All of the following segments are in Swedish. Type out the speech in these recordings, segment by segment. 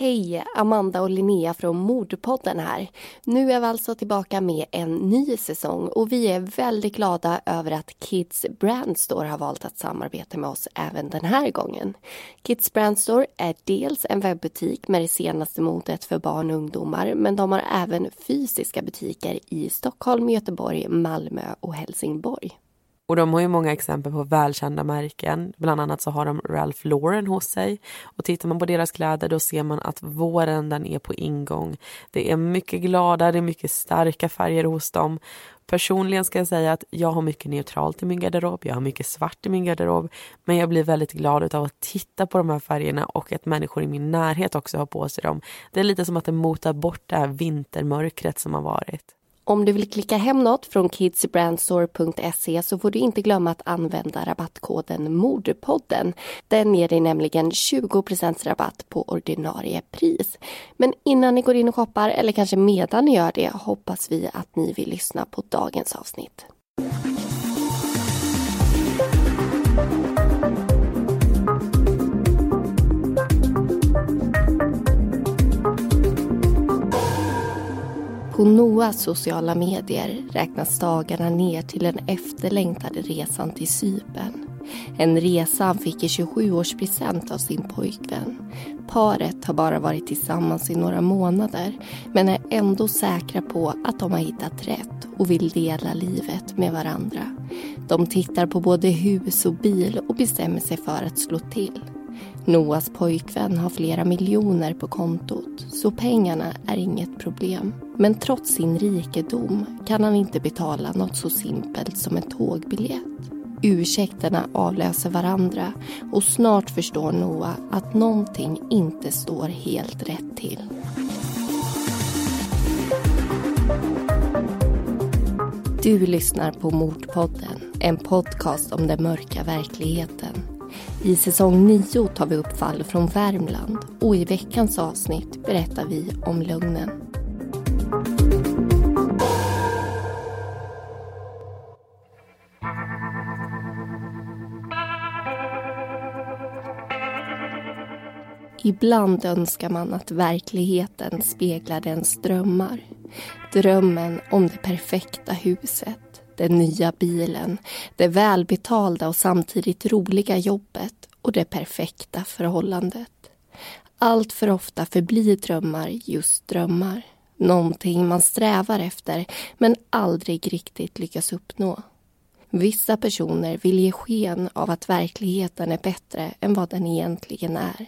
Hej, Amanda och Linnea från Mordpodden här. Nu är vi alltså tillbaka med en ny säsong och vi är väldigt glada över att Kids Brand Store har valt att samarbeta med oss även den här gången. Kids Brand Store är dels en webbutik med det senaste modet för barn och ungdomar, men de har även fysiska butiker i Stockholm, Göteborg, Malmö och Helsingborg. Och de har ju många exempel på välkända märken. Bland annat så har de Ralph Lauren hos sig. Och tittar man på deras kläder då ser man att våren den är på ingång. Det är mycket glada, det är mycket starka färger hos dem. Personligen ska jag säga att jag har mycket neutralt i min garderob. Jag har mycket svart i min garderob. Men jag blir väldigt glad av att titta på de här färgerna och att människor i min närhet också har på sig dem. Det är lite som att det motar bort det här vintermörkret som har varit. Om du vill klicka hem något från kidsbrandstore.se så får du inte glömma att använda rabattkoden Mordpodden. Den ger dig nämligen 20% rabatt på ordinarie pris. Men innan ni går in och shoppar, eller kanske medan ni gör det, hoppas vi att ni vill lyssna på dagens avsnitt. På Noahs sociala medier räknas dagarna ner till den efterlängtade resan till Cypern. En resa han fick i 27-årspresent av sin pojkvän. Paret har bara varit tillsammans i några månader men är ändå säkra på att de har hittat rätt och vill dela livet med varandra. De tittar på både hus och bil och bestämmer sig för att slå till. Noahs pojkvän har flera miljoner på kontot, så pengarna är inget problem. Men trots sin rikedom kan han inte betala något så simpelt som en tågbiljett. Ursäkterna avlöser varandra och snart förstår Noah att någonting inte står helt rätt till. Du lyssnar på Mordpodden, en podcast om den mörka verkligheten. I säsong 9 tar vi upp fall från Värmland och i veckans avsnitt berättar vi om lögnen. Ibland önskar man att verkligheten speglar ens drömmar. Drömmen om det perfekta huset, den nya bilen, det välbetalda och samtidigt roliga jobbet och det perfekta förhållandet. Allt för ofta förblir drömmar just drömmar. Någonting man strävar efter men aldrig riktigt lyckas uppnå. Vissa personer vill ge sken av att verkligheten är bättre än vad den egentligen är.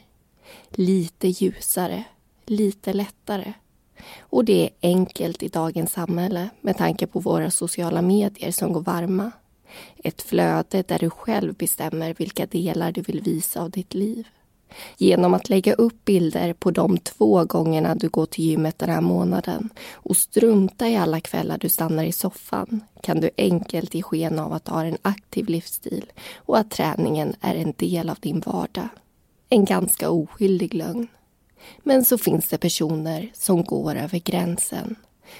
Lite ljusare, lite lättare. Och det är enkelt i dagens samhälle med tanke på våra sociala medier som går varma. Ett flöde där du själv bestämmer vilka delar du vill visa av ditt liv. Genom att lägga upp bilder på de 2 gångerna du går till gymmet den här månaden och strunta i alla kvällar du stannar i soffan kan du enkelt ge sken av att ha en aktiv livsstil och att träningen är en del av din vardag. En ganska oskyldig lögn. Men så finns det personer som går över gränsen,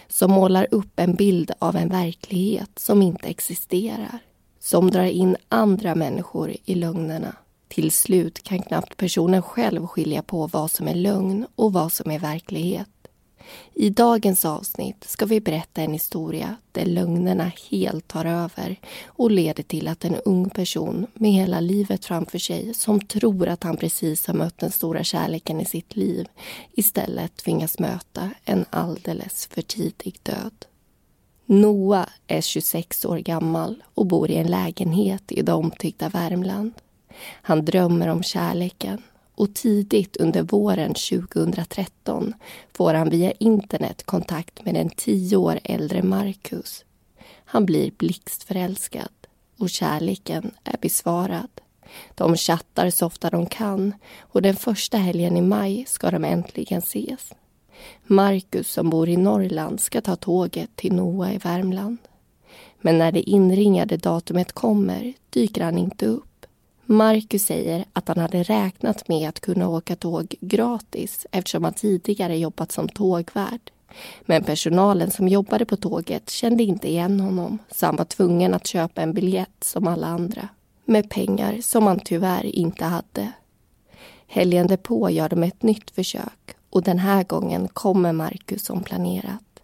som målar upp en bild av en verklighet som inte existerar, som drar in andra människor i lögnerna. Till slut kan knappt personen själv skilja på vad som är lögn och vad som är verklighet. I dagens avsnitt ska vi berätta en historia där lögnerna helt tar över och leder till att en ung person med hela livet framför sig som tror att han precis har mött den stora kärleken i sitt liv istället tvingas möta en alldeles för tidig död. Noah är 26 år gammal och bor i en lägenhet i det omtyckta Värmland. Han drömmer om kärleken. Och tidigt under våren 2013 får han via internet kontakt med den 10 år äldre Marcus. Han blir blixtförälskad och kärleken är besvarad. De chattar så ofta de kan och den första helgen i maj ska de äntligen ses. Marcus som bor i Norrland ska ta tåget till Noah i Värmland. Men när det inringade datumet kommer dyker han inte upp. Marcus säger att han hade räknat med att kunna åka tåg gratis eftersom han tidigare jobbat som tågvärd. Men personalen som jobbade på tåget kände inte igen honom så han var tvungen att köpa en biljett som alla andra. Med pengar som han tyvärr inte hade. Helgen därpå gör de ett nytt försök Och den här gången kommer Marcus som planerat.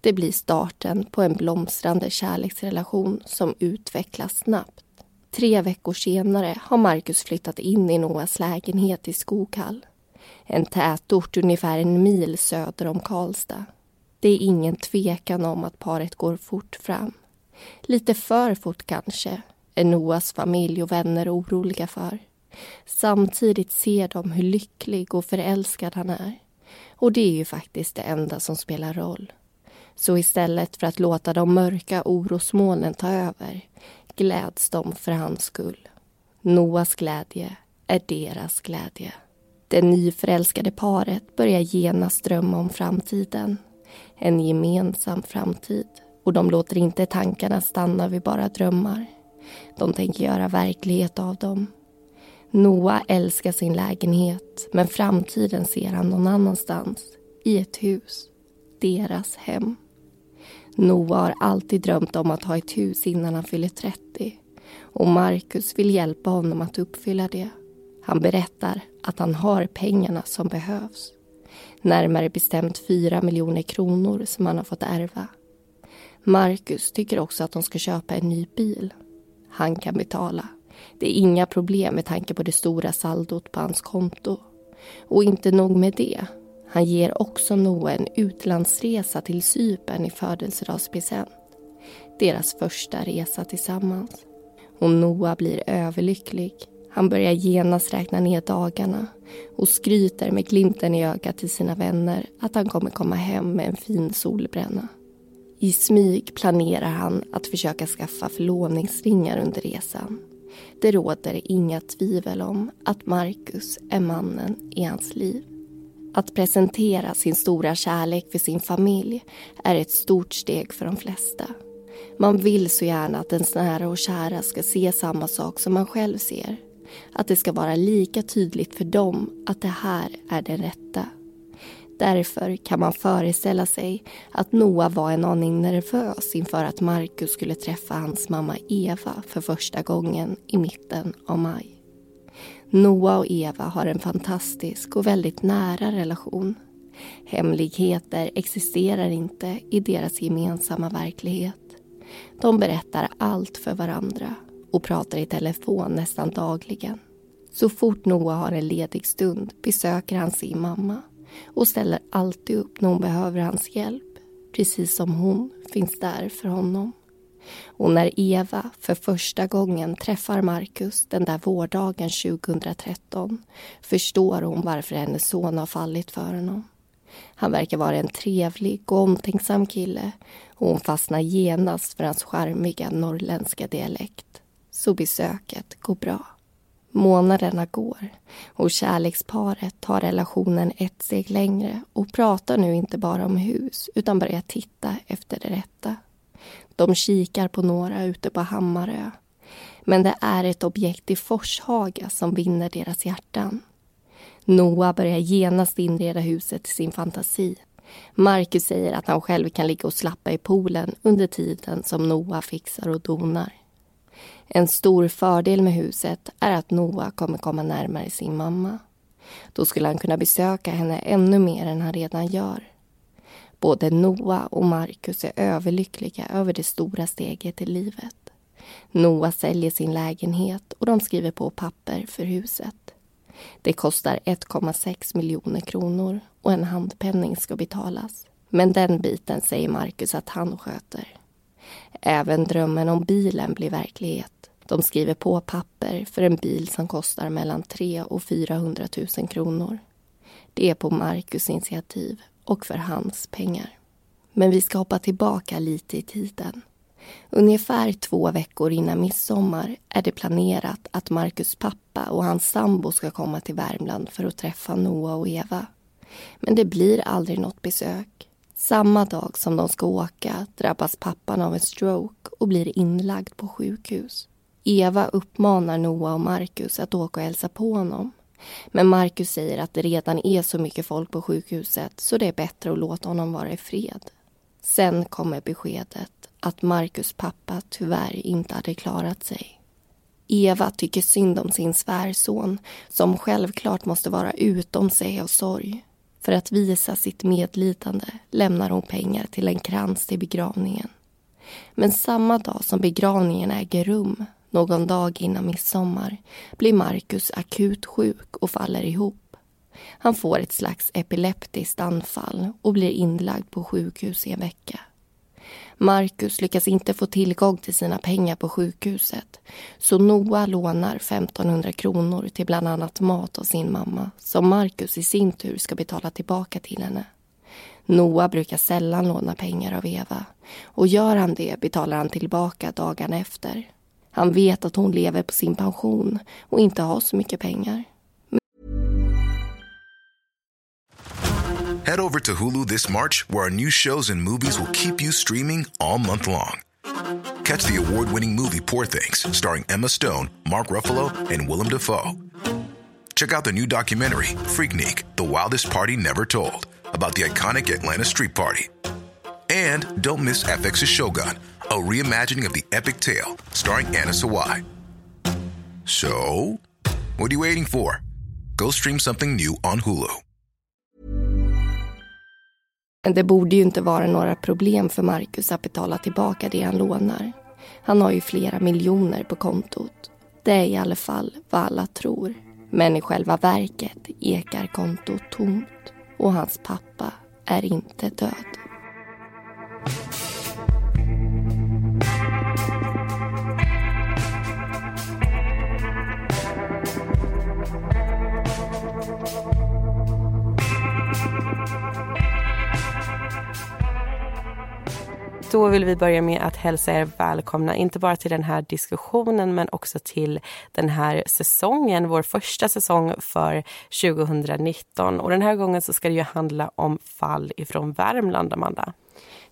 Det blir starten på en blomstrande kärleksrelation som utvecklas snabbt. 3 veckor senare har Marcus flyttat in i Noahs lägenhet i Skoghall. En tätort ungefär 1 mil söder om Karlstad. Det är ingen tvekan om att paret går fort fram. Lite för fort kanske, är Noahs familj och vänner oroliga för. Samtidigt ser de hur lycklig och förälskad han är. Och det är ju faktiskt det enda som spelar roll. Så istället för att låta de mörka orosmolnen ta över, gläds de för hans skull. Noahs glädje är deras glädje. Det nyförälskade paret börjar genast drömma om framtiden. En gemensam framtid. Och de låter inte tankarna stanna vid bara drömmar. De tänker göra verklighet av dem. Noah älskar sin lägenhet, men framtiden ser han någon annanstans. I ett hus. Deras hem. Noah har alltid drömt om att ha ett hus innan han fyller 30. Och Marcus vill hjälpa honom att uppfylla det. Han berättar att han har pengarna som behövs. Närmare bestämt 4 miljoner kronor som han har fått ärva. Marcus tycker också att de ska köpa en ny bil. Han kan betala. Det är inga problem med tanke på det stora saldot på hans konto. Och inte nog med det. Han ger också Noah en utlandsresa till Cypern i födelsedagspresent. Deras första resa tillsammans. Och Noah blir överlycklig. Han börjar genast räkna ner dagarna och skryter med glimten i ögat till sina vänner att han kommer komma hem med en fin solbränna. I smyg planerar han att försöka skaffa förlovningsringar under resan. Det råder inga tvivel om att Marcus är mannen i hans liv. Att presentera sin stora kärlek för sin familj är ett stort steg för de flesta. Man vill så gärna att ens nära och kära ska se samma sak som man själv ser. Att det ska vara lika tydligt för dem att det här är det rätta. Därför kan man föreställa sig att Noah var en aning nervös inför att Marcus skulle träffa hans mamma Eva för första gången i mitten av maj. Noah och Eva har en fantastisk och väldigt nära relation. Hemligheter existerar inte i deras gemensamma verklighet. De berättar allt för varandra och pratar i telefon nästan dagligen. Så fort Noah har en ledig stund besöker han sin mamma och ställer alltid upp när hon behöver hans hjälp, precis som hon finns där för honom. Och när Eva för första gången träffar Marcus den där vårdagen 2013 förstår hon varför hennes son har fallit för honom. Han verkar vara en trevlig och omtänksam kille och hon fastnar genast för hans charmiga norrländska dialekt. Så besöket går bra. Månaderna går och kärleksparet tar relationen ett steg längre och pratar nu inte bara om hus utan börjar titta efter det rätta. De kikar på några ute på Hammarö, men det är ett objekt i Forshaga som vinner deras hjärtan. Noah börjar genast inreda huset i sin fantasi. Marcus säger att han själv kan ligga och slappa i poolen under tiden som Noah fixar och donar. En stor fördel med huset är att Noah kommer komma närmare sin mamma. Då skulle han kunna besöka henne ännu mer än han redan gör. Både Noah och Marcus är överlyckliga över det stora steget i livet. Noah säljer sin lägenhet och de skriver på papper för huset. Det kostar 1,6 miljoner kronor och en handpenning ska betalas. Men den biten säger Marcus att han sköter. Även drömmen om bilen blir verklighet. De skriver på papper för en bil som kostar mellan 300 och 400 000 kronor. Det är på Marcus initiativ och för hans pengar. Men vi ska hoppa tillbaka lite i tiden. Ungefär 2 veckor innan midsommar är det planerat att Marcus pappa och hans sambo ska komma till Värmland för att träffa Noah och Eva. Men det blir aldrig något besök. Samma dag som de ska åka drabbas pappan av en stroke och blir inlagd på sjukhus. Eva uppmanar Noah och Marcus att åka och hälsa på honom. Men Marcus säger att det redan är så mycket folk på sjukhuset så det är bättre att låta honom vara i fred. Sen kommer beskedet att Marcus pappa tyvärr inte hade klarat sig. Eva tycker synd om sin svärson som självklart måste vara utom sig av sorg. För att visa sitt medlidande lämnar hon pengar till en krans till begravningen. Men samma dag som begravningen äger rum, någon dag innan midsommar, blir Marcus akut sjuk och faller ihop. Han får ett slags epileptiskt anfall och blir inlagd på sjukhus i en vecka. Marcus lyckas inte få tillgång till sina pengar på sjukhuset, så Noah lånar 1500 kronor till bland annat mat av sin mamma, som Marcus i sin tur ska betala tillbaka till henne. Noah brukar sällan låna pengar av Eva, och gör han det betalar han tillbaka dagen efter. Han vet att hon lever på sin pension och inte har så mycket pengar. Head over to Hulu this March, where our new shows and movies will keep you streaming all month long. Catch the award-winning movie Poor Things, starring Emma Stone, Mark Ruffalo, and Willem Dafoe. Check out the new documentary, Freaknik, The Wildest Party Never Told, about the iconic Atlanta street party. And don't miss FX's Shogun, a reimagining of the epic tale, starring Anna Sawai. So, what are you waiting for? Go stream something new on Hulu. Det borde ju inte vara några problem för Marcus att betala tillbaka det han lånar. Han har ju flera miljoner på kontot. Det är i alla fall vad alla tror. Men i själva verket ekar kontot tomt. Och hans pappa är inte död. Då vill vi börja med att hälsa er välkomna, inte bara till den här diskussionen men också till den här säsongen, vår första säsong för 2019. Och den här gången så ska det ju handla om fall ifrån Värmland, Amanda.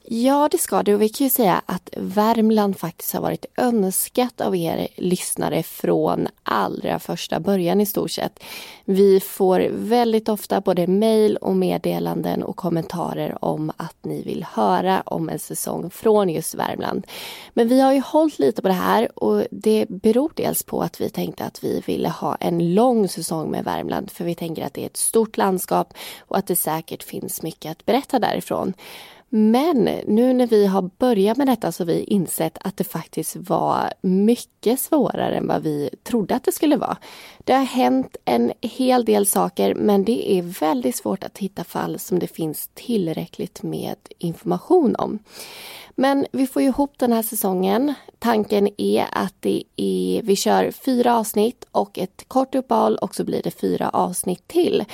Ja, det ska det, och vi kan ju säga att Värmland faktiskt har varit önskat av er lyssnare från allra första början i stort sett. Vi får väldigt ofta både mejl och meddelanden och kommentarer om att ni vill höra om en säsong från just Värmland. Men vi har ju hållit lite på det här, och det beror dels på att vi tänkte att vi ville ha en lång säsong med Värmland, för vi tänker att det är ett stort landskap och att det säkert finns mycket att berätta därifrån. Men nu när vi har börjat med detta så har vi insett att det faktiskt var mycket svårare än vad vi trodde att det skulle vara. Det har hänt en hel del saker, men det är väldigt svårt att hitta fall som det finns tillräckligt med information om. Men vi får ju ihop den här säsongen. Tanken är att vi kör 4 avsnitt och ett kort uppehåll, och så blir det 4 avsnitt till.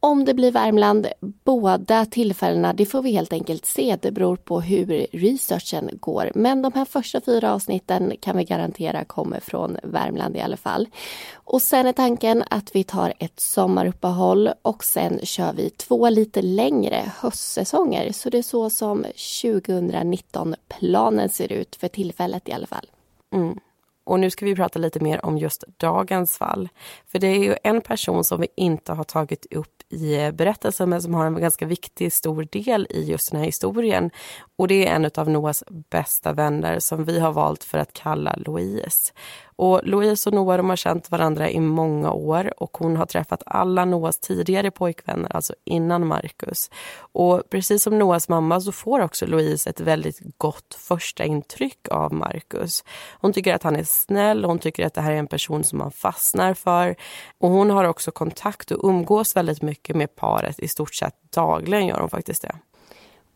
Om det blir Värmland båda tillfällena, det får vi helt enkelt se. Det beror på hur researchen går. Men de här första 4 avsnitten kan vi garantera kommer från Värmland i alla fall. Och sen är tanken att vi tar ett sommaruppehåll och sen kör vi 2 lite längre höstsäsonger. Så det är så som 2019-planen ser ut för tillfället i alla fall. Mm. Och nu ska vi prata lite mer om just dagens fall. För det är ju en person som vi inte har tagit upp i berättelsen, men som har en ganska viktig stor del i just den här historien. Och det är en av Noahs bästa vänner som vi har valt för att kalla Louise. Och Louise och Noah, de har känt varandra i många år, och hon har träffat alla Noahs tidigare pojkvänner, alltså innan Marcus. Och precis som Noahs mamma så får också Louise ett väldigt gott första intryck av Marcus. Hon tycker att han är snäll, hon tycker att det här är en person som man fastnar för. Och hon har också kontakt och umgås väldigt mycket med paret, i stort sett dagligen gör hon faktiskt det.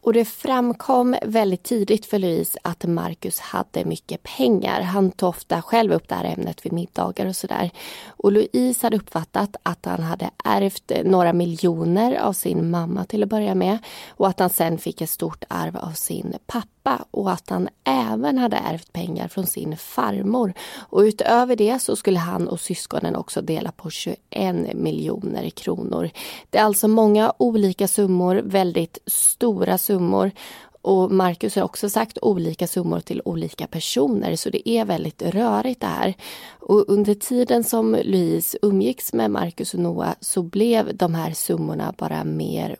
Och det framkom väldigt tidigt för Louise att Marcus hade mycket pengar. Han tog ofta själv upp det här ämnet vid middagar och sådär. Och Louise hade uppfattat att han hade ärvt några miljoner av sin mamma till att börja med. Och att han sen fick ett stort arv av sin pappa. Och att han även hade ärvt pengar från sin farmor. Och utöver det så skulle han och syskonen också dela på 21 miljoner kronor. Det är alltså många olika summor, väldigt stora summor, och Marcus har också sagt olika summor till olika personer, så det är väldigt rörigt det här. Och under tiden som Louise umgicks med Marcus och Noah så blev de här summorna bara mer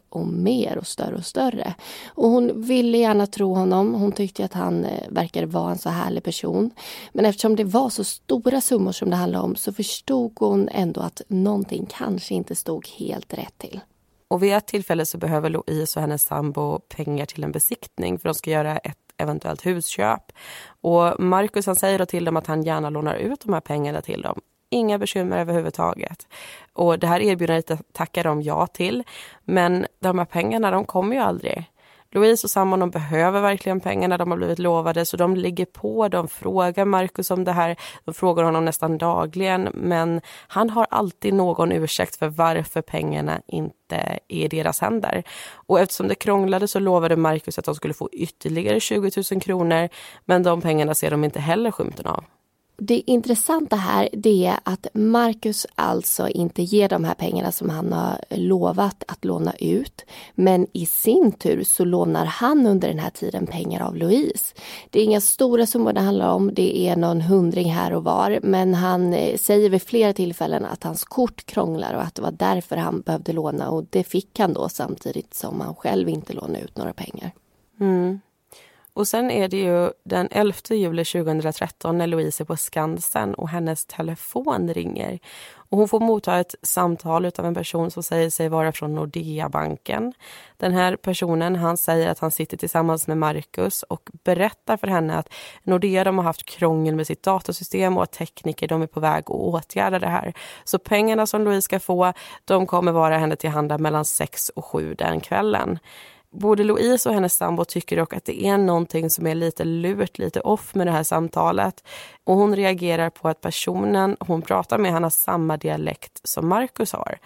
och större och större. Och hon ville gärna tro honom, hon tyckte att han verkade vara en så härlig person. Men eftersom det var så stora summor som det handlade om så förstod hon ändå att någonting kanske inte stod helt rätt till. Och vid ett tillfälle så behöver Louise och hennes sambo pengar till en besiktning för de ska göra ett eventuellt husköp. Och Marcus, han säger då till dem att han gärna lånar ut de här pengarna till dem. Inga bekymmer överhuvudtaget. Och det här erbjudandet tackar de ja till. Men de här pengarna, de kommer ju aldrig. Louise och Samman, de behöver verkligen pengarna, de har blivit lovade. Så de ligger på, de frågar Marcus om det här. De frågar honom nästan dagligen. Men han har alltid någon ursäkt för varför pengarna inte är i deras händer. Och eftersom det krånglade så lovade Marcus att de skulle få ytterligare 20 000 kronor. Men de pengarna ser de inte heller skymten av. Det intressanta här är att Marcus alltså inte ger de här pengarna som han har lovat att låna ut. Men i sin tur så lånar han under den här tiden pengar av Louise. Det är inga stora summor det handlar om, det är någon hundring här och var. Men han säger vid flera tillfällen att hans kort krånglar och att det var därför han behövde låna. Och det fick han då samtidigt som han själv inte lånade ut några pengar. Mm. Och sen är det ju den 11 juli 2013 när Louise är på Skansen och hennes telefon ringer. Och hon får motta ett samtal utav en person som säger sig vara från Nordea-banken. Den här personen, han säger att han sitter tillsammans med Marcus och berättar för henne att Nordea, de har haft krångel med sitt datasystem och att tekniker, de är på väg att åtgärda det här. Så pengarna som Louise ska få, de kommer vara henne till handa mellan 6 och 7 den kvällen. Både Louise och hennes sambo tycker dock att det är någonting som är lite lurt, lite off med det här samtalet. Och hon reagerar på att personen hon pratar med, han har samma dialekt som Marcus har.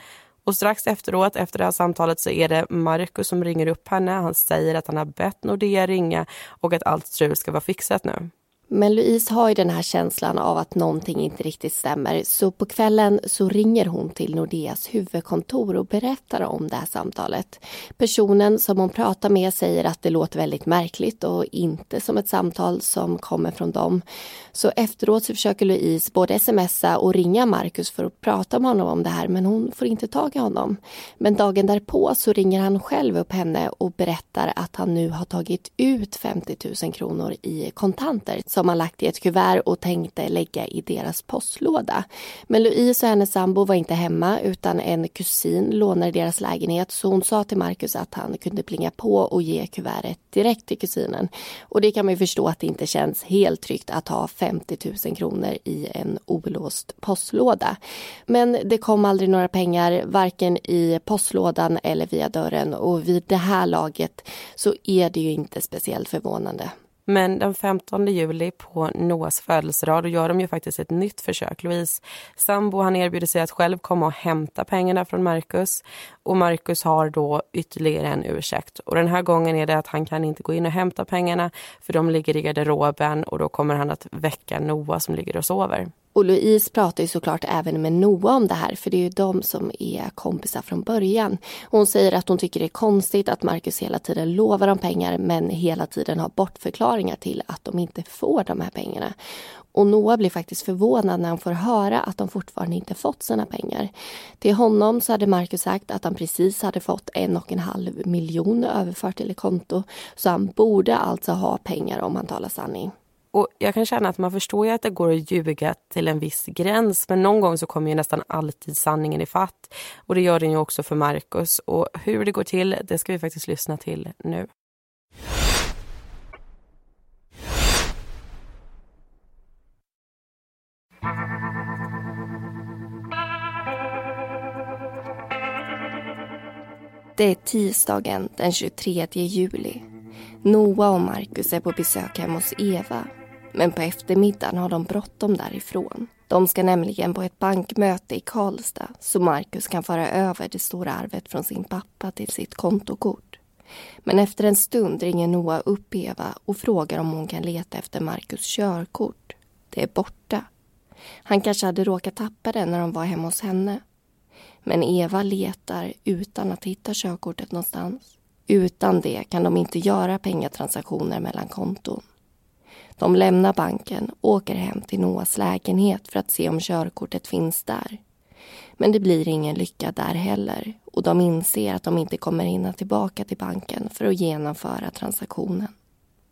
Och strax efteråt, efter det här samtalet, så är det Marcus som ringer upp henne. Han säger att han har bett Nordea ringa och att allt strul ska vara fixat nu. Men Louise har ju den här känslan av att någonting inte riktigt stämmer. Så på kvällen så ringer hon till Nordeas huvudkontor och berättar om det här samtalet. Personen som hon pratar med säger att det låter väldigt märkligt och inte som ett samtal som kommer från dem. Så efteråt så försöker Louise både smsa och ringa Marcus för att prata med honom om det här. Men hon får inte tag i honom. Men dagen därpå så ringer han själv upp henne och berättar att han nu har tagit ut 50 000 kronor i kontanter som han lagt i ett kuvert och tänkte lägga i deras postlåda. Men Louise och hennes sambo var inte hemma utan en kusin lånade deras lägenhet, så hon sa till Marcus att han kunde plinga på och ge kuvertet direkt till kusinen. Och det kan man ju förstå att det inte känns helt tryggt att ha 50 000 kronor i en olåst postlåda. Men det kom aldrig några pengar varken i postlådan eller via dörren, och vid det här laget så är det ju inte speciellt förvånande. Men den 15 juli på Noahs födelsedag, då gör de ju faktiskt ett nytt försök. Louise sambo, han erbjuder sig att själv komma och hämta pengarna från Marcus. Och Marcus har då ytterligare en ursäkt. Och den här gången är det att han kan inte gå in och hämta pengarna för de ligger i garderoben, och då kommer han att väcka Noah som ligger och sover. Och Louise pratar ju såklart även med Noah om det här, för det är ju de som är kompisar från början. Hon säger att hon tycker det är konstigt att Marcus hela tiden lovar om pengar men hela tiden har bortförklaringar till att de inte får de här pengarna. Och Noah blir faktiskt förvånad när han får höra att de fortfarande inte fått sina pengar. Till honom så hade Marcus sagt att han precis hade fått 1,5 miljon överfört till ett konto, så han borde alltså ha pengar om han talar sanning. Och jag kan känna att man förstår ju att det går att ljuga till en viss gräns. Men någon gång så kommer ju nästan alltid sanningen i fatt. Och det gör den ju också för Marcus. Och hur det går till, det ska vi faktiskt lyssna till nu. Det är tisdagen den 23 juli. Noah och Marcus är på besök hemma hos Eva. Men på eftermiddagen har de bråttom därifrån. De ska nämligen på ett bankmöte i Karlstad så Marcus kan föra över det stora arvet från sin pappa till sitt kontokort. Men efter en stund ringer Noah upp Eva och frågar om hon kan leta efter Marcus körkort. Det är borta. Han kanske hade råkat tappa det när de var hemma hos henne. Men Eva letar utan att hitta körkortet någonstans. Utan det kan de inte göra pengatransaktioner mellan konton. De lämnar banken och åker hem till Noahs lägenhet för att se om körkortet finns där. Men det blir ingen lycka där heller, och de inser att de inte kommer hinna tillbaka till banken för att genomföra transaktionen.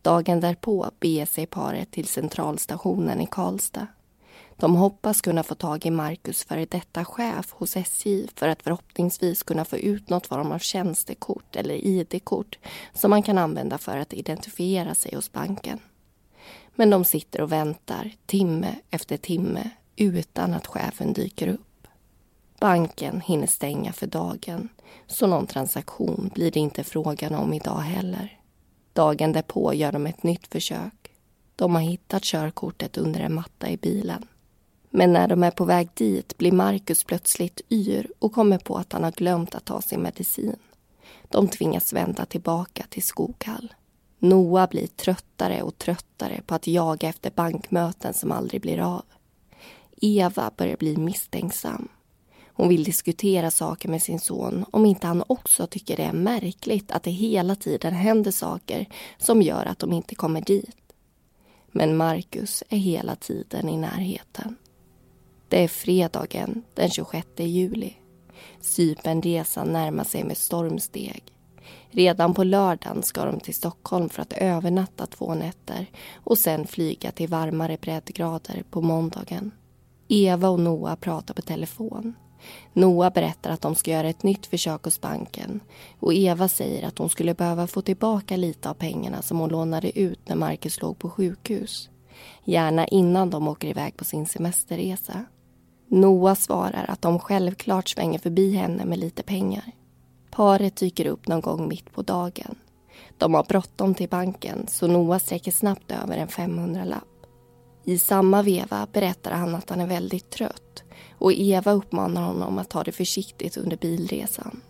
Dagen därpå beger sig paret till centralstationen i Karlstad. De hoppas kunna få tag i Marcus före detta chef hos SJ för att förhoppningsvis kunna få ut något form av tjänstekort eller ID-kort som man kan använda för att identifiera sig hos banken. Men de sitter och väntar timme efter timme utan att chefen dyker upp. Banken hinner stänga för dagen, så någon transaktion blir det inte frågan om idag heller. Dagen därpå gör de ett nytt försök. De har hittat körkortet under en matta i bilen. Men när de är på väg dit blir Marcus plötsligt yr och kommer på att han har glömt att ta sin medicin. De tvingas vända tillbaka till Skoghall. Noah blir tröttare och tröttare på att jaga efter bankmöten som aldrig blir av. Eva börjar bli misstänksam. Hon vill diskutera saker med sin son om inte han också tycker det är märkligt att det hela tiden händer saker som gör att de inte kommer dit. Men Marcus är hela tiden i närheten. Det är fredagen den 26 juli. Cypernresan närmar sig med stormsteg. Redan på lördagen ska de till Stockholm för att övernatta 2 nätter och sen flyga till varmare breddgrader på måndagen. Eva och Noah pratar på telefon. Noah berättar att de ska göra ett nytt försök hos banken och Eva säger att hon skulle behöva få tillbaka lite av pengarna som hon lånade ut när Marcus låg på sjukhus. Gärna innan de åker iväg på sin semesterresa. Noah svarar att de självklart svänger förbi henne med lite pengar. Paret dyker upp någon gång mitt på dagen. De har bråttom till banken så Noah sträcker snabbt över en 500-lapp. I samma veva berättar han att han är väldigt trött och Eva uppmanar honom att ta det försiktigt under bilresan.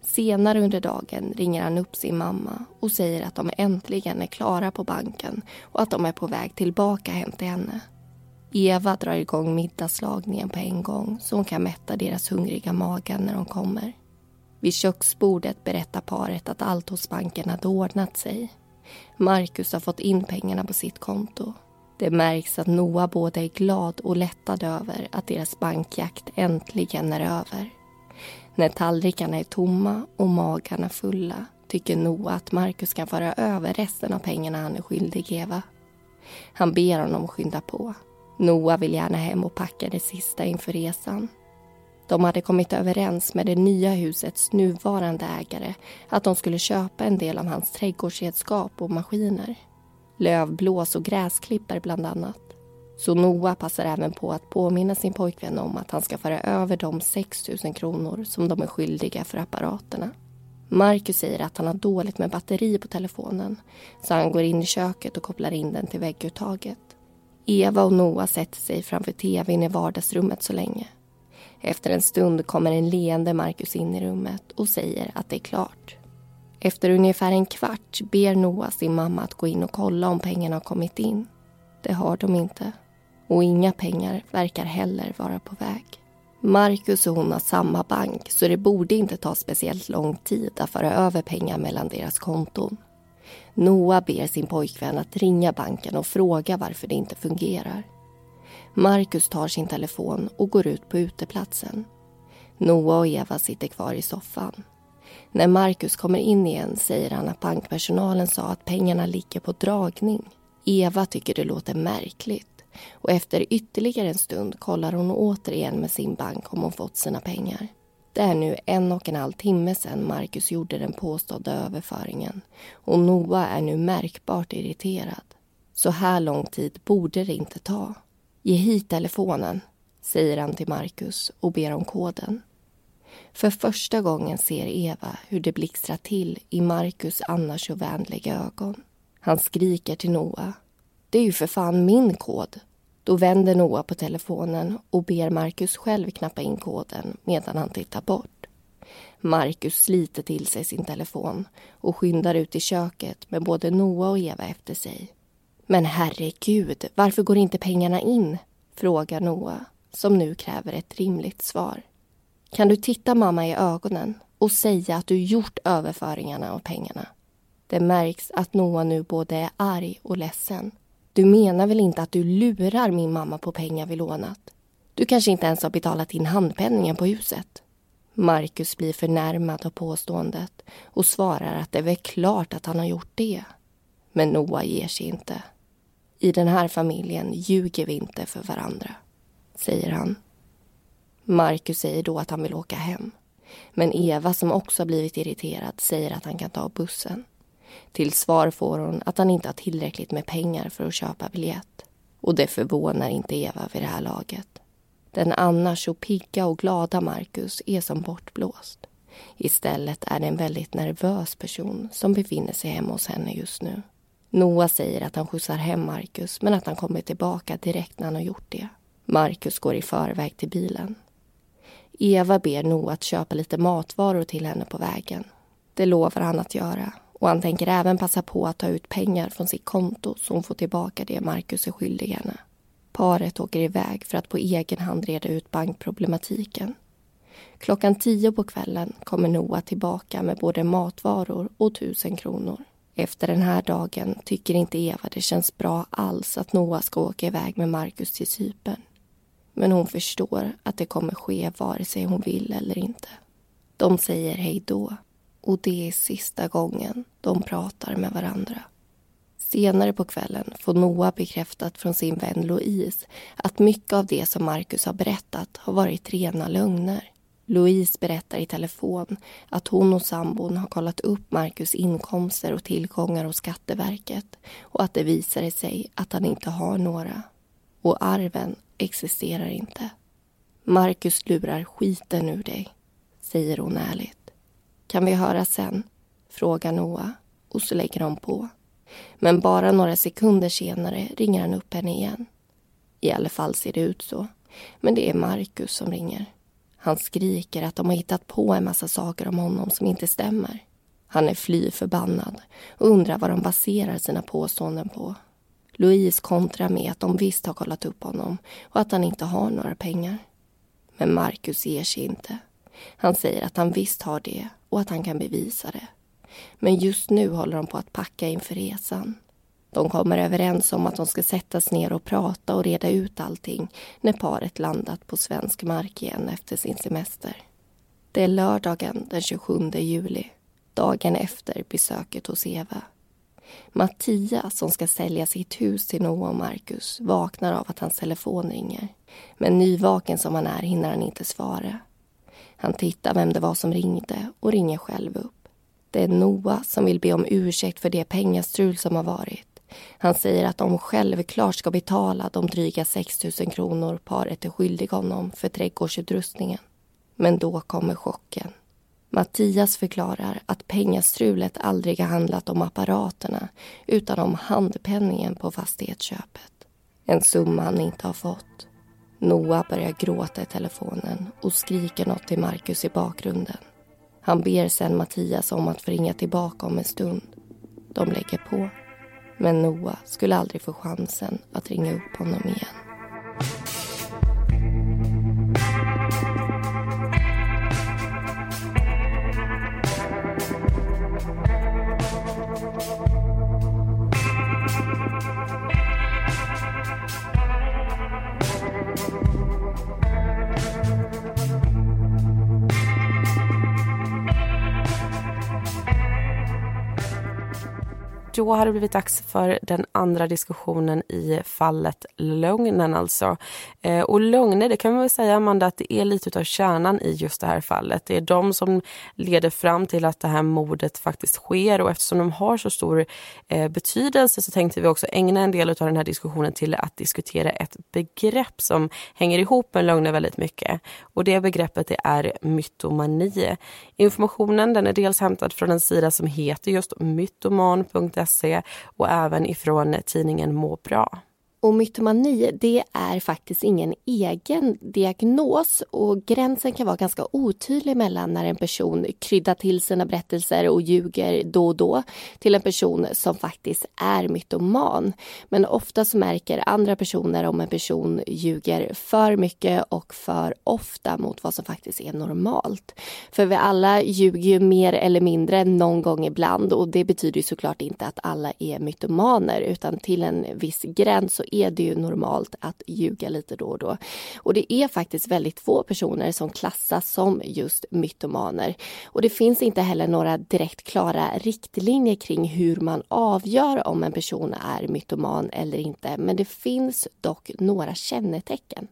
Senare under dagen ringer han upp sin mamma och säger att de äntligen är klara på banken och att de är på väg tillbaka hem till henne. Eva drar igång middagslagningen på en gång så hon kan mätta deras hungriga magar när de kommer. Vid köksbordet berättar paret att allt hos banken hade ordnat sig. Marcus har fått in pengarna på sitt konto. Det märks att Noah både är glad och lättad över att deras bankjakt äntligen är över. När tallrikarna är tomma och magarna fulla tycker Noah att Marcus kan föra över resten av pengarna han är skyldig Eva. Han ber honom skynda på. Noah vill gärna hem och packa det sista inför resan. De hade kommit överens med det nya husets nuvarande ägare att de skulle köpa en del av hans trädgårdsredskap och maskiner. Lövblås och gräsklippar bland annat. Så Noah passar även på att påminna sin pojkvän om att han ska föra över de 6 000 kronor som de är skyldiga för apparaterna. Marcus säger att han har dåligt med batteri på telefonen så han går in i köket och kopplar in den till vägguttaget. Eva och Noah sätter sig framför tvn i vardagsrummet så länge. Efter en stund kommer en leende Marcus in i rummet och säger att det är klart. Efter ungefär en kvart ber Noah sin mamma att gå in och kolla om pengarna har kommit in. Det har de inte. Och inga pengar verkar heller vara på väg. Marcus och hon har samma bank så det borde inte ta speciellt lång tid att föra över pengar mellan deras konton. Noah ber sin pojkvän att ringa banken och fråga varför det inte fungerar. Marcus tar sin telefon och går ut på uteplatsen. Noah och Eva sitter kvar i soffan. När Marcus kommer in igen säger han att bankpersonalen sa att pengarna ligger på dragning. Eva tycker det låter märkligt och efter ytterligare en stund kollar hon återigen med sin bank om hon fått sina pengar. Det är nu 1,5 timme sedan Marcus gjorde den påstådda överföringen och Noah är nu märkbart irriterad. Så här lång tid borde det inte ta. Ge hit telefonen, säger han till Marcus och ber om koden. För första gången ser Eva hur det blixtrar till i Marcus annars så vänliga ögon. Han skriker till Noah. Det är ju för fan min kod. Då vänder Noah på telefonen och ber Marcus själv knappa in koden medan han tittar bort. Marcus sliter till sig sin telefon och skyndar ut i köket med både Noah och Eva efter sig. Men herregud, varför går inte pengarna in? Frågar Noah som nu kräver ett rimligt svar. Kan du titta mamma i ögonen och säga att du gjort överföringarna av pengarna? Det märks att Noah nu både är arg och ledsen. Du menar väl inte att du lurar min mamma på pengar vi lånat? Du kanske inte ens har betalat in handpenningen på huset. Marcus blir förnärmad av påståendet och svarar att det är väl klart att han har gjort det. Men Noah ger sig inte. I den här familjen ljuger vi inte för varandra. säger han. Marcus säger då att han vill åka hem. Men Eva, som också har blivit irriterad, säger att han kan ta bussen. Till svar får hon att han inte har tillräckligt med pengar för att köpa biljett. Och det förvånar inte Eva vid det här laget. Den annars så pigga och glada Marcus är som bortblåst. Istället är det en väldigt nervös person som befinner sig hemma hos henne just nu. Noah säger att han skjutsar hem Marcus, men att han kommer tillbaka direkt när han har gjort det. Marcus går i förväg till bilen. Eva ber Noah att köpa lite matvaror till henne på vägen. Det lovar han att göra, och han tänker även passa på att ta ut pengar från sitt konto så hon får tillbaka det Marcus är skyldig henne. Paret åker iväg för att på egen hand reda ut bankproblematiken. Klockan 10 på kvällen kommer Noah tillbaka med både matvaror och 1000 kronor. Efter den här dagen tycker inte Eva det känns bra alls att Noah ska åka iväg med Marcus till Cypern. Men hon förstår att det kommer ske vare sig hon vill eller inte. De säger hej då, och det är sista gången de pratar med varandra. Senare på kvällen får Noah bekräftat från sin vän Louise att mycket av det som Marcus har berättat har varit rena lögner. Louise berättar i telefon att hon och sambon har kollat upp Marcus inkomster och tillgångar hos Skatteverket, och att det visade sig att han inte har några. Och arven existerar inte. Marcus lurar skiten ur dig, säger hon ärligt. Kan vi höra sen? Frågar Noah, och så lägger de på. Men bara några sekunder senare ringer han upp henne igen. I alla fall ser det ut så. Men det är Marcus som ringer. Han skriker att de har hittat på en massa saker om honom som inte stämmer. Han är fly förbannad och undrar vad de baserar sina påståenden på. Louise kontrar med att de visst har kollat upp honom och att han inte har några pengar. Men Marcus ger sig inte. Han säger att han visst har det och att han kan bevisa det. Men just nu håller de på att packa inför resan. De kommer överens om att de ska sättas ner och prata och reda ut allting när paret landat på svensk mark igen efter sin semester. Det är lördagen den 27 juli, dagen efter besöket hos Eva. Mattias, som ska sälja sitt hus till Noah och Marcus, vaknar av att hans telefon ringer. Men nyvaken som han är hinner han inte svara. Han tittar vem det var som ringde och ringer själv upp. Det är Noah som vill be om ursäkt för det pengastrul som har varit. Han säger att de självklart ska betala de dryga 6000 kronor paret är skyldig honom för trädgårdsutrustningen. Men då kommer chocken. Mattias förklarar att pengastrulet aldrig har handlat om apparaterna utan om handpenningen på fastighetsköpet. En summa han inte har fått. Noah börjar gråta i telefonen och skriker något till Marcus i bakgrunden. Han ber sen Mattias om att få ringa tillbaka om en stund. De lägger på. Men Noah skulle aldrig få chansen att ringa upp honom igen. Då har det blivit dags för den andra diskussionen i fallet lögnen alltså. Och lögner, det kan man väl säga, Amanda, att det är lite utav kärnan i just det här fallet. Det är de som leder fram till att det här mordet faktiskt sker, och eftersom de har så stor betydelse så tänkte vi också ägna en del av den här diskussionen till att diskutera ett begrepp som hänger ihop med lögner väldigt mycket. Och det begreppet, det är mytomani. Informationen, den är dels hämtad från en sida som heter just mytoman.se och även ifrån tidningen Må bra. Och mytomani, det är faktiskt ingen egen diagnos, och gränsen kan vara ganska otydlig mellan när en person kryddar till sina berättelser och ljuger då och då till en person som faktiskt är mytoman. Men ofta så märker andra personer om en person ljuger för mycket och för ofta mot vad som faktiskt är normalt. För vi alla ljuger ju mer eller mindre någon gång ibland, och det betyder ju såklart inte att alla är mytomaner, utan till en viss gräns så är det ju normalt att ljuga lite då och då. Och det är faktiskt väldigt få personer som klassas som just mytomaner. Och det finns inte heller några direkt klara riktlinjer kring hur man avgör om en person är mytoman eller inte. Men det finns dock några kännetecken.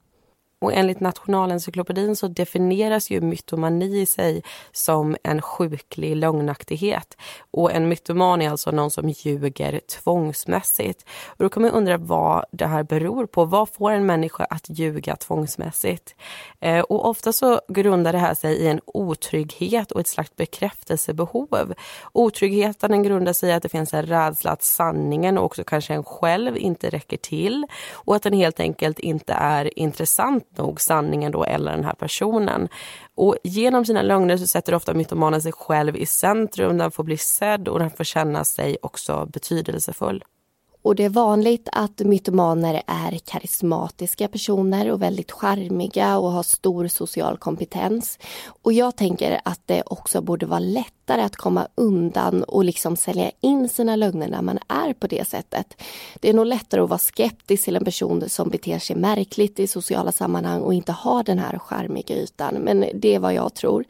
Och enligt Nationalencyklopedin så definieras ju mytomani i sig som en sjuklig lögnaktighet. Och en mytoman är alltså någon som ljuger tvångsmässigt. Och då kan man undra vad det här beror på. Vad får en människa att ljuga tvångsmässigt? Och ofta så grundar det här sig i en otrygghet och ett slags bekräftelsebehov. Otryggheten grundar sig i att det finns en rädsla att sanningen och också kanske en själv inte räcker till. Och att den helt enkelt inte är intressant nog, sanningen då eller den här personen. Och genom sina lögner så sätter ofta mytomanen sig själv i centrum. Den får bli sedd och den får känna sig också betydelsefull. Och det är vanligt att mytomaner är karismatiska personer och väldigt charmiga och har stor social kompetens. Och jag tänker att det också borde vara lättare att komma undan och liksom sälja in sina lögner när man är på det sättet. Det är nog lättare att vara skeptisk till en person som beter sig märkligt i sociala sammanhang och inte har den här charmiga ytan. Men det är vad jag tror.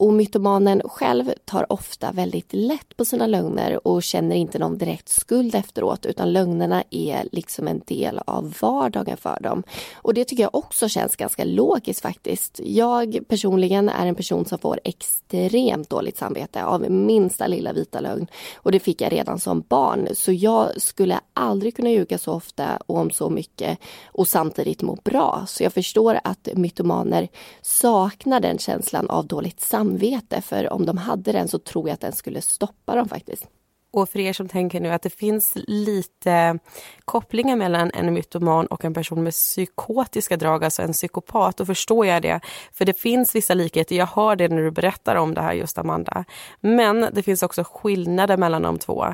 Och mytomanen själv tar ofta väldigt lätt på sina lögner och känner inte någon direkt skuld efteråt, utan lögnerna är liksom en del av vardagen för dem. Och det tycker jag också känns ganska logiskt faktiskt. Jag personligen är en person som får extremt dåligt samvete av minsta lilla vita lögn, och det fick jag redan som barn. Så jag skulle aldrig kunna ljuga så ofta och om så mycket och samtidigt må bra. Så jag förstår att mytomaner saknar den känslan av dåligt samvete. För om de hade den så tror jag att den skulle stoppa dem faktiskt. Och för er som tänker nu att det finns lite kopplingar mellan en mytoman och en person med psykotiska drag, alltså en psykopat, då förstår jag det. För det finns vissa likheter, jag hör det när du berättar om det här just Amanda. Men det finns också skillnader mellan de två.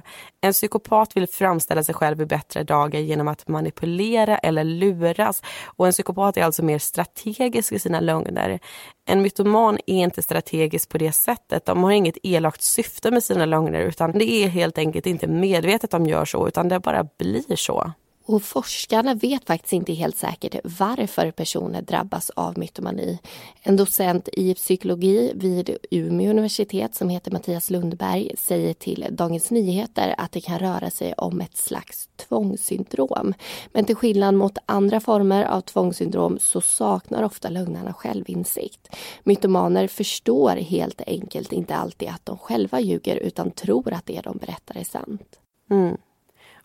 En psykopat vill framställa sig själv i bättre dagar genom att manipulera eller luras. Och en psykopat är alltså mer strategisk i sina lögner. En mytoman är inte strategisk på det sättet. De har inget elakt syfte med sina lögner, utan det är helt enkelt inte medvetet de gör så, utan det bara blir så. Och forskarna vet faktiskt inte helt säkert varför personer drabbas av mytomani. En docent i psykologi vid Umeå universitet som heter Mattias Lundberg säger till Dagens Nyheter att det kan röra sig om ett slags tvångssyndrom. Men till skillnad mot andra former av tvångssyndrom så saknar ofta lögnarna självinsikt. Mytomaner förstår helt enkelt inte alltid att de själva ljuger, utan tror att det de berättar är sant. Mm.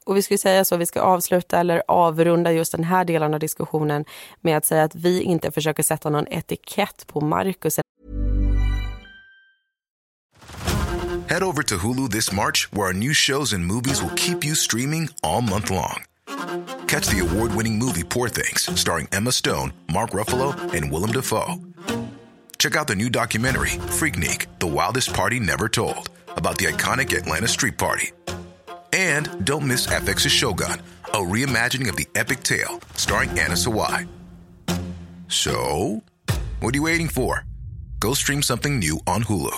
Och vi skulle säga så, vi ska avsluta eller avrunda just den här delen av diskussionen med att säga att vi inte försöker sätta någon etikett på Marcus. Head over to Hulu this March, where our new shows and movies will keep you streaming all month long. Catch the award-winning movie Poor Things, starring Emma Stone, Mark Ruffalo and Willem Dafoe. Check out the new documentary, Freaknik, The Wildest Party Never Told, about the iconic Atlanta street party. And don't miss FX's Shogun, a reimagining of the epic tale starring Anna Sawai. So, what are you waiting for? Go stream something new on Hulu.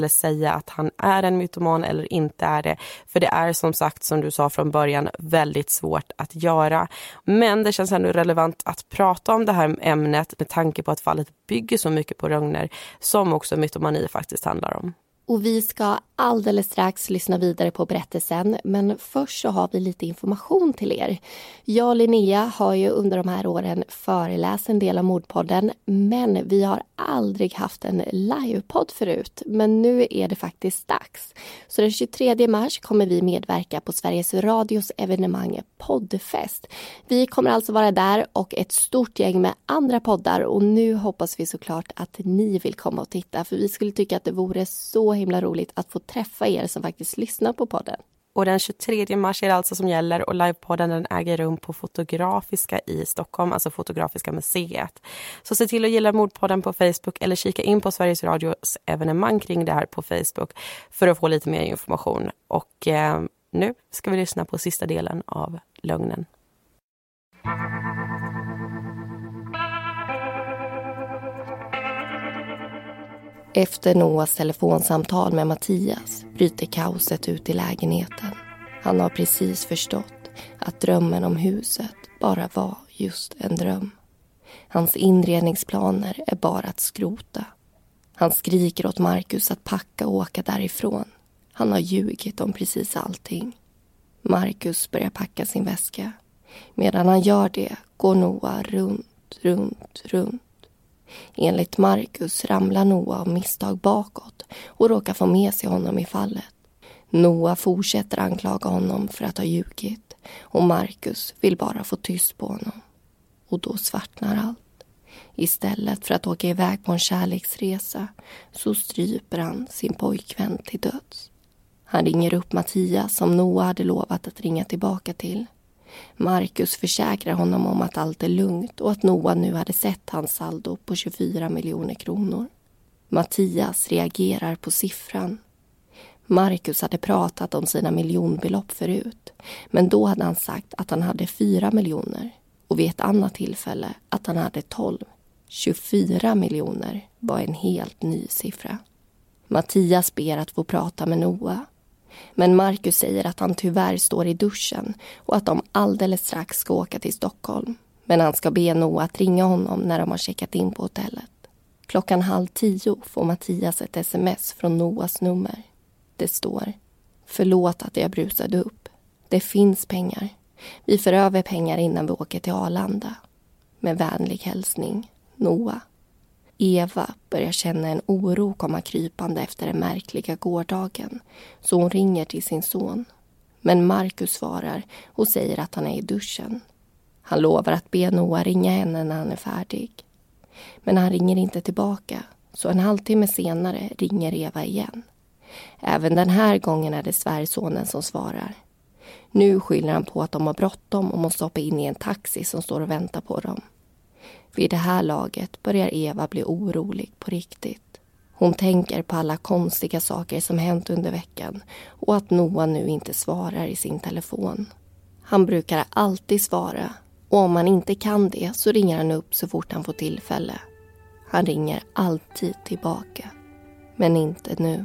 Eller säga att han är en mytoman eller inte är det. För det är som sagt, som du sa från början, väldigt svårt att göra. Men det känns ändå relevant att prata om det här ämnet med tanke på att fallet bygger så mycket på lögner som också mytomani faktiskt handlar om. Och vi ska alldeles strax lyssna vidare på berättelsen, men först så har vi lite information till er. Jag och Linnea har ju under de här åren föreläst en del av Mordpodden, men vi har aldrig haft en livepodd förut. Men nu är det faktiskt dags. Så den 23 mars kommer vi medverka på Sveriges Radios evenemang Poddfest. Vi kommer alltså vara där och ett stort gäng med andra poddar, och nu hoppas vi såklart att ni vill komma och titta, för vi skulle tycka att det vore så himla roligt att få träffa er som faktiskt lyssnar på podden. Och den 23 mars är det alltså som gäller, och livepodden den äger rum på Fotografiska i Stockholm, alltså Fotografiska museet. Så se till att gilla Mordpodden på Facebook eller kika in på Sveriges Radios evenemang kring det här på Facebook för att få lite mer information. Och nu ska vi lyssna på sista delen av Lögnen. Efter Noahs telefonsamtal med Mattias bryter kaoset ut i lägenheten. Han har precis förstått att drömmen om huset bara var just en dröm. Hans inredningsplaner är bara att skrota. Han skriker åt Marcus att packa och åka därifrån. Han har ljugit om precis allting. Marcus börjar packa sin väska. Medan han gör det går Noah runt. Enligt Marcus ramlar Noah av misstag bakåt och råkar få med sig honom i fallet. Noah fortsätter anklaga honom för att ha ljugit och Marcus vill bara få tyst på honom. Och då svartnar allt. Istället för att åka iväg på en kärleksresa så stryper han sin pojkvän till döds. Han ringer upp Mattias som Noah hade lovat att ringa tillbaka till. Marcus försäkrar honom om att allt är lugnt och att Noah nu hade sett hans saldo på 24 miljoner kronor. Mattias reagerar på siffran. Marcus hade pratat om sina miljonbelopp förut, men då hade han sagt att han hade 4 miljoner och vid ett annat tillfälle att han hade 12. 24 miljoner var en helt ny siffra. Mattias ber att få prata med Noah. Men Marcus säger att han tyvärr står i duschen och att de alldeles strax ska åka till Stockholm. Men han ska be Noah att ringa honom när de har checkat in på hotellet. 9:30 får Mattias ett sms från Noahs nummer. Det står: "Förlåt att jag brusade upp. Det finns pengar. Vi för över pengar innan vi åker till Arlanda. Med vänlig hälsning, Noah." Eva börjar känna en oro komma krypande efter den märkliga gårdagen, så hon ringer till sin son. Men Marcus svarar och säger att han är i duschen. Han lovar att be Noah ringa henne när han är färdig. Men han ringer inte tillbaka, så en halvtimme senare ringer Eva igen. Även den här gången är det svärsonen som svarar. Nu skyller han på att de har bråttom och måste hoppa in i en taxi som står och väntar på dem. Vid det här laget börjar Eva bli orolig på riktigt. Hon tänker på alla konstiga saker som hänt under veckan och att Noah nu inte svarar i sin telefon. Han brukar alltid svara och om han inte kan det så ringer han upp så fort han får tillfälle. Han ringer alltid tillbaka. Men inte nu.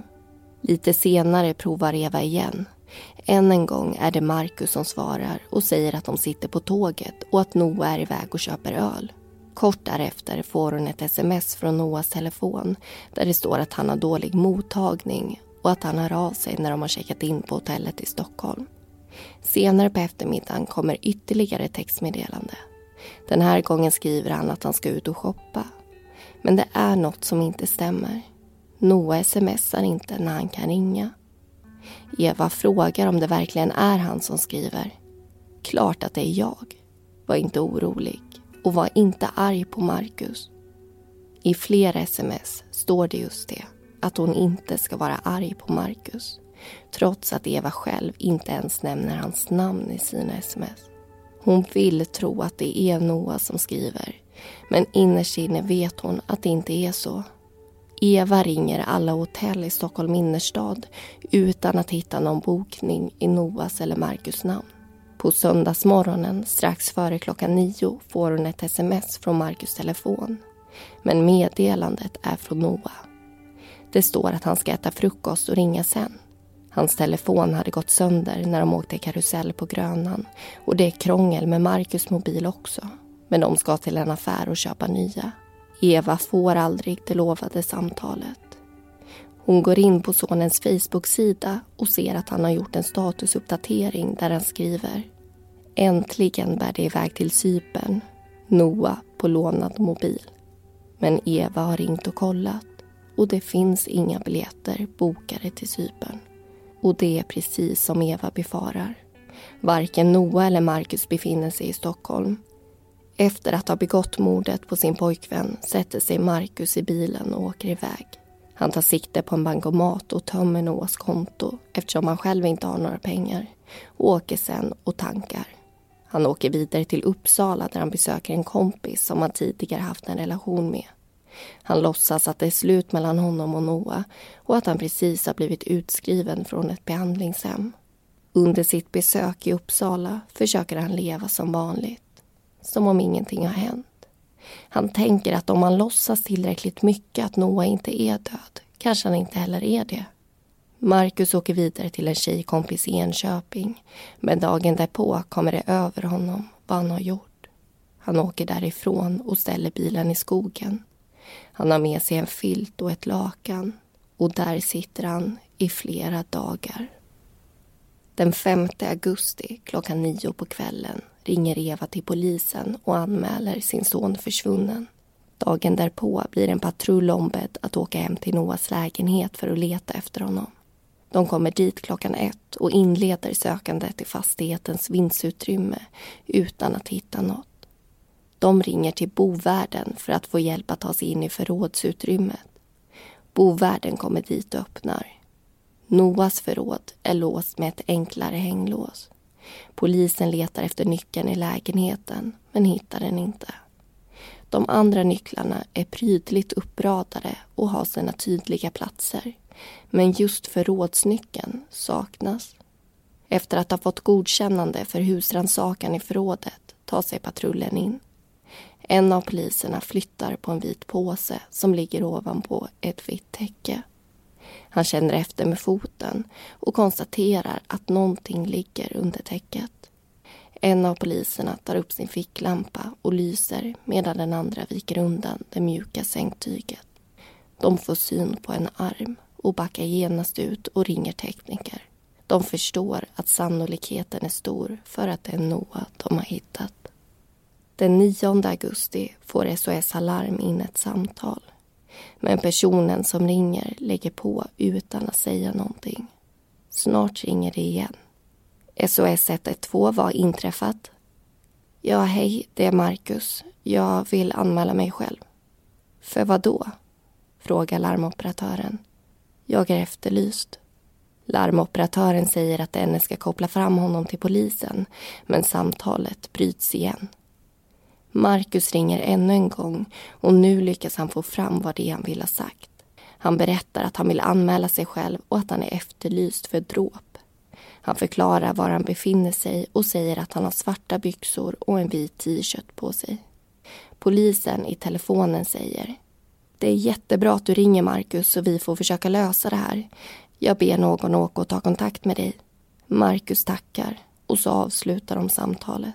Lite senare provar Eva igen. Än en gång är det Marcus som svarar och säger att de sitter på tåget och att Noah är iväg och köper öl. Kort därefter får hon ett sms från Noahs telefon där det står att han har dålig mottagning och att han hör av sig när de har checkat in på hotellet i Stockholm. Senare på eftermiddagen kommer ytterligare textmeddelande. Den här gången skriver han att han ska ut och shoppa. Men det är något som inte stämmer. Noah smsar inte när han kan ringa. Eva frågar om det verkligen är han som skriver. "Klart att det är jag. Var inte orolig. Och var inte arg på Marcus." I flera sms står det just det, att hon inte ska vara arg på Marcus. Trots att Eva själv inte ens nämner hans namn i sina sms. Hon vill tro att det är Noah som skriver. Men innerst inne vet hon att det inte är så. Eva ringer alla hotell i Stockholm innerstad utan att hitta någon bokning i Noahs eller Marcus namn. På söndagsmorgonen strax före 9:00 får hon ett sms från Marcus telefon. Men meddelandet är från Noah. Det står att han ska äta frukost och ringa sen. Hans telefon hade gått sönder när de åkte karusell på Grönan. Och det är krångel med Marcus mobil också. Men de ska till en affär och köpa nya. Eva får aldrig det lovade samtalet. Hon går in på sonens Facebook-sida och ser att han har gjort en statusuppdatering där han skriver: "Äntligen bär det iväg till Cypern. Noah på lånad mobil." Men Eva har ringt och kollat och det finns inga biljetter bokade till Cypern. Och det är precis som Eva befarar. Varken Noah eller Marcus befinner sig i Stockholm. Efter att ha begått mordet på sin pojkvän sätter sig Marcus i bilen och åker iväg. Han tar sikte på en bankomat och tömmer Noahs konto eftersom han själv inte har några pengar och åker sen och tankar. Han åker vidare till Uppsala där han besöker en kompis som han tidigare haft en relation med. Han låtsas att det är slut mellan honom och Noah och att han precis har blivit utskriven från ett behandlingshem. Under sitt besök i Uppsala försöker han leva som vanligt, som om ingenting har hänt. Han tänker att om han låtsas tillräckligt mycket att Noah inte är död, kanske han inte heller är det. Marcus åker vidare till en tjejkompis i Enköping, men dagen därpå kommer det över honom vad han har gjort. Han åker därifrån och ställer bilen i skogen. Han har med sig en filt och ett lakan, och där sitter han i flera dagar. Den 5 augusti 21:på kvällen ringer Eva till polisen och anmäler sin son försvunnen. Dagen därpå blir en patrull ombedd att åka hem till Noahs lägenhet för att leta efter honom. De kommer dit 13:00 och inleder sökandet i fastighetens vindsutrymme utan att hitta något. De ringer till Bovärden för att få hjälp att ta sig in i förrådsutrymmet. Bovärden kommer dit och öppnar. Noahs förråd är låst med ett enklare hänglås. Polisen letar efter nyckeln i lägenheten men hittar den inte. De andra nycklarna är prydligt uppradade och har sina tydliga platser. Men just förrådsnyckeln saknas. Efter att ha fått godkännande för husrannsakan i förrådet tar sig patrullen in. En av poliserna flyttar på en vit påse som ligger ovanpå ett vitt täcke. Han känner efter med foten och konstaterar att någonting ligger under täcket. En av poliserna tar upp sin ficklampa och lyser medan den andra viker undan det mjuka sängtyget. De får syn på en arm och backar genast ut och ringer tekniker. De förstår att sannolikheten är stor för att det är Noah de har hittat. Den 9 augusti får SOS Alarm in ett samtal. Men personen som ringer lägger på utan att säga någonting. Snart ringer det igen. SOS 112 var inträffat. Ja, hej, det är Marcus. Jag vill anmäla mig själv. För vad då? Frågar larmoperatören. Jag är efterlyst. Larmoperatören säger att denne ska koppla fram honom till polisen, men samtalet bryts igen. Marcus ringer ännu en gång och nu lyckas han få fram vad det är han vill ha sagt. Han berättar att han vill anmäla sig själv och att han är efterlyst för dråp. Han förklarar var han befinner sig och säger att han har svarta byxor och en vit t-shirt på sig. Polisen i telefonen säger: Det är jättebra att du ringer Marcus så vi får försöka lösa det här. Jag ber någon åka och ta kontakt med dig. Marcus tackar och så avslutar de samtalet.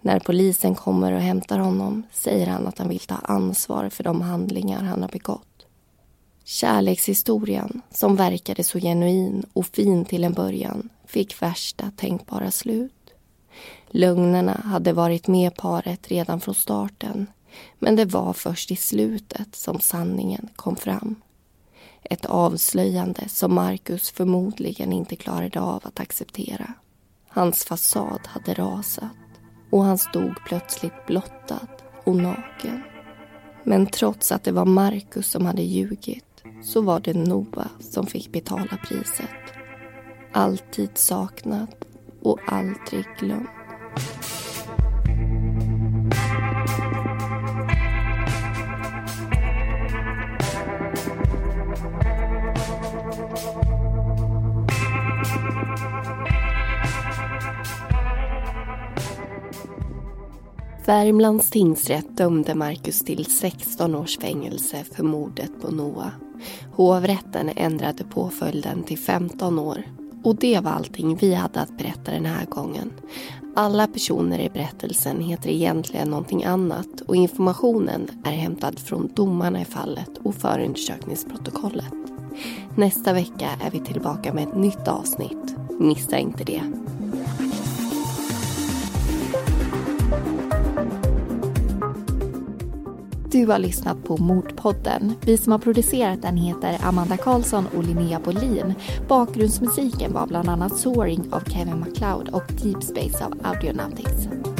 När polisen kommer och hämtar honom säger han att han vill ta ansvar för de handlingar han har begått. Kärlekshistorien, som verkade så genuin och fin till en början, fick värsta tänkbara slut. Lögnerna hade varit med paret redan från starten, men det var först i slutet som sanningen kom fram. Ett avslöjande som Marcus förmodligen inte klarade av att acceptera. Hans fasad hade rasat. Och han stod plötsligt blottad och naken. Men trots att det var Marcus som hade ljugit så var det Noah som fick betala priset. Alltid saknad och aldrig glömd. Värmlands tingsrätt dömde Marcus till 16 års fängelse för mordet på Noah. Hovrätten ändrade påföljden till 15 år. Och det var allting vi hade att berätta den här gången. Alla personer i berättelsen heter egentligen någonting annat och informationen är hämtad från domarna i fallet och förundersökningsprotokollet. Nästa vecka är vi tillbaka med ett nytt avsnitt. Missa inte det. Du har lyssnat på Mordpodden. Vi som har producerat den heter Amanda Karlsson och Linnea Bolin. Bakgrundsmusiken var bland annat Soaring av Kevin MacLeod och Deep Space av Audionautics.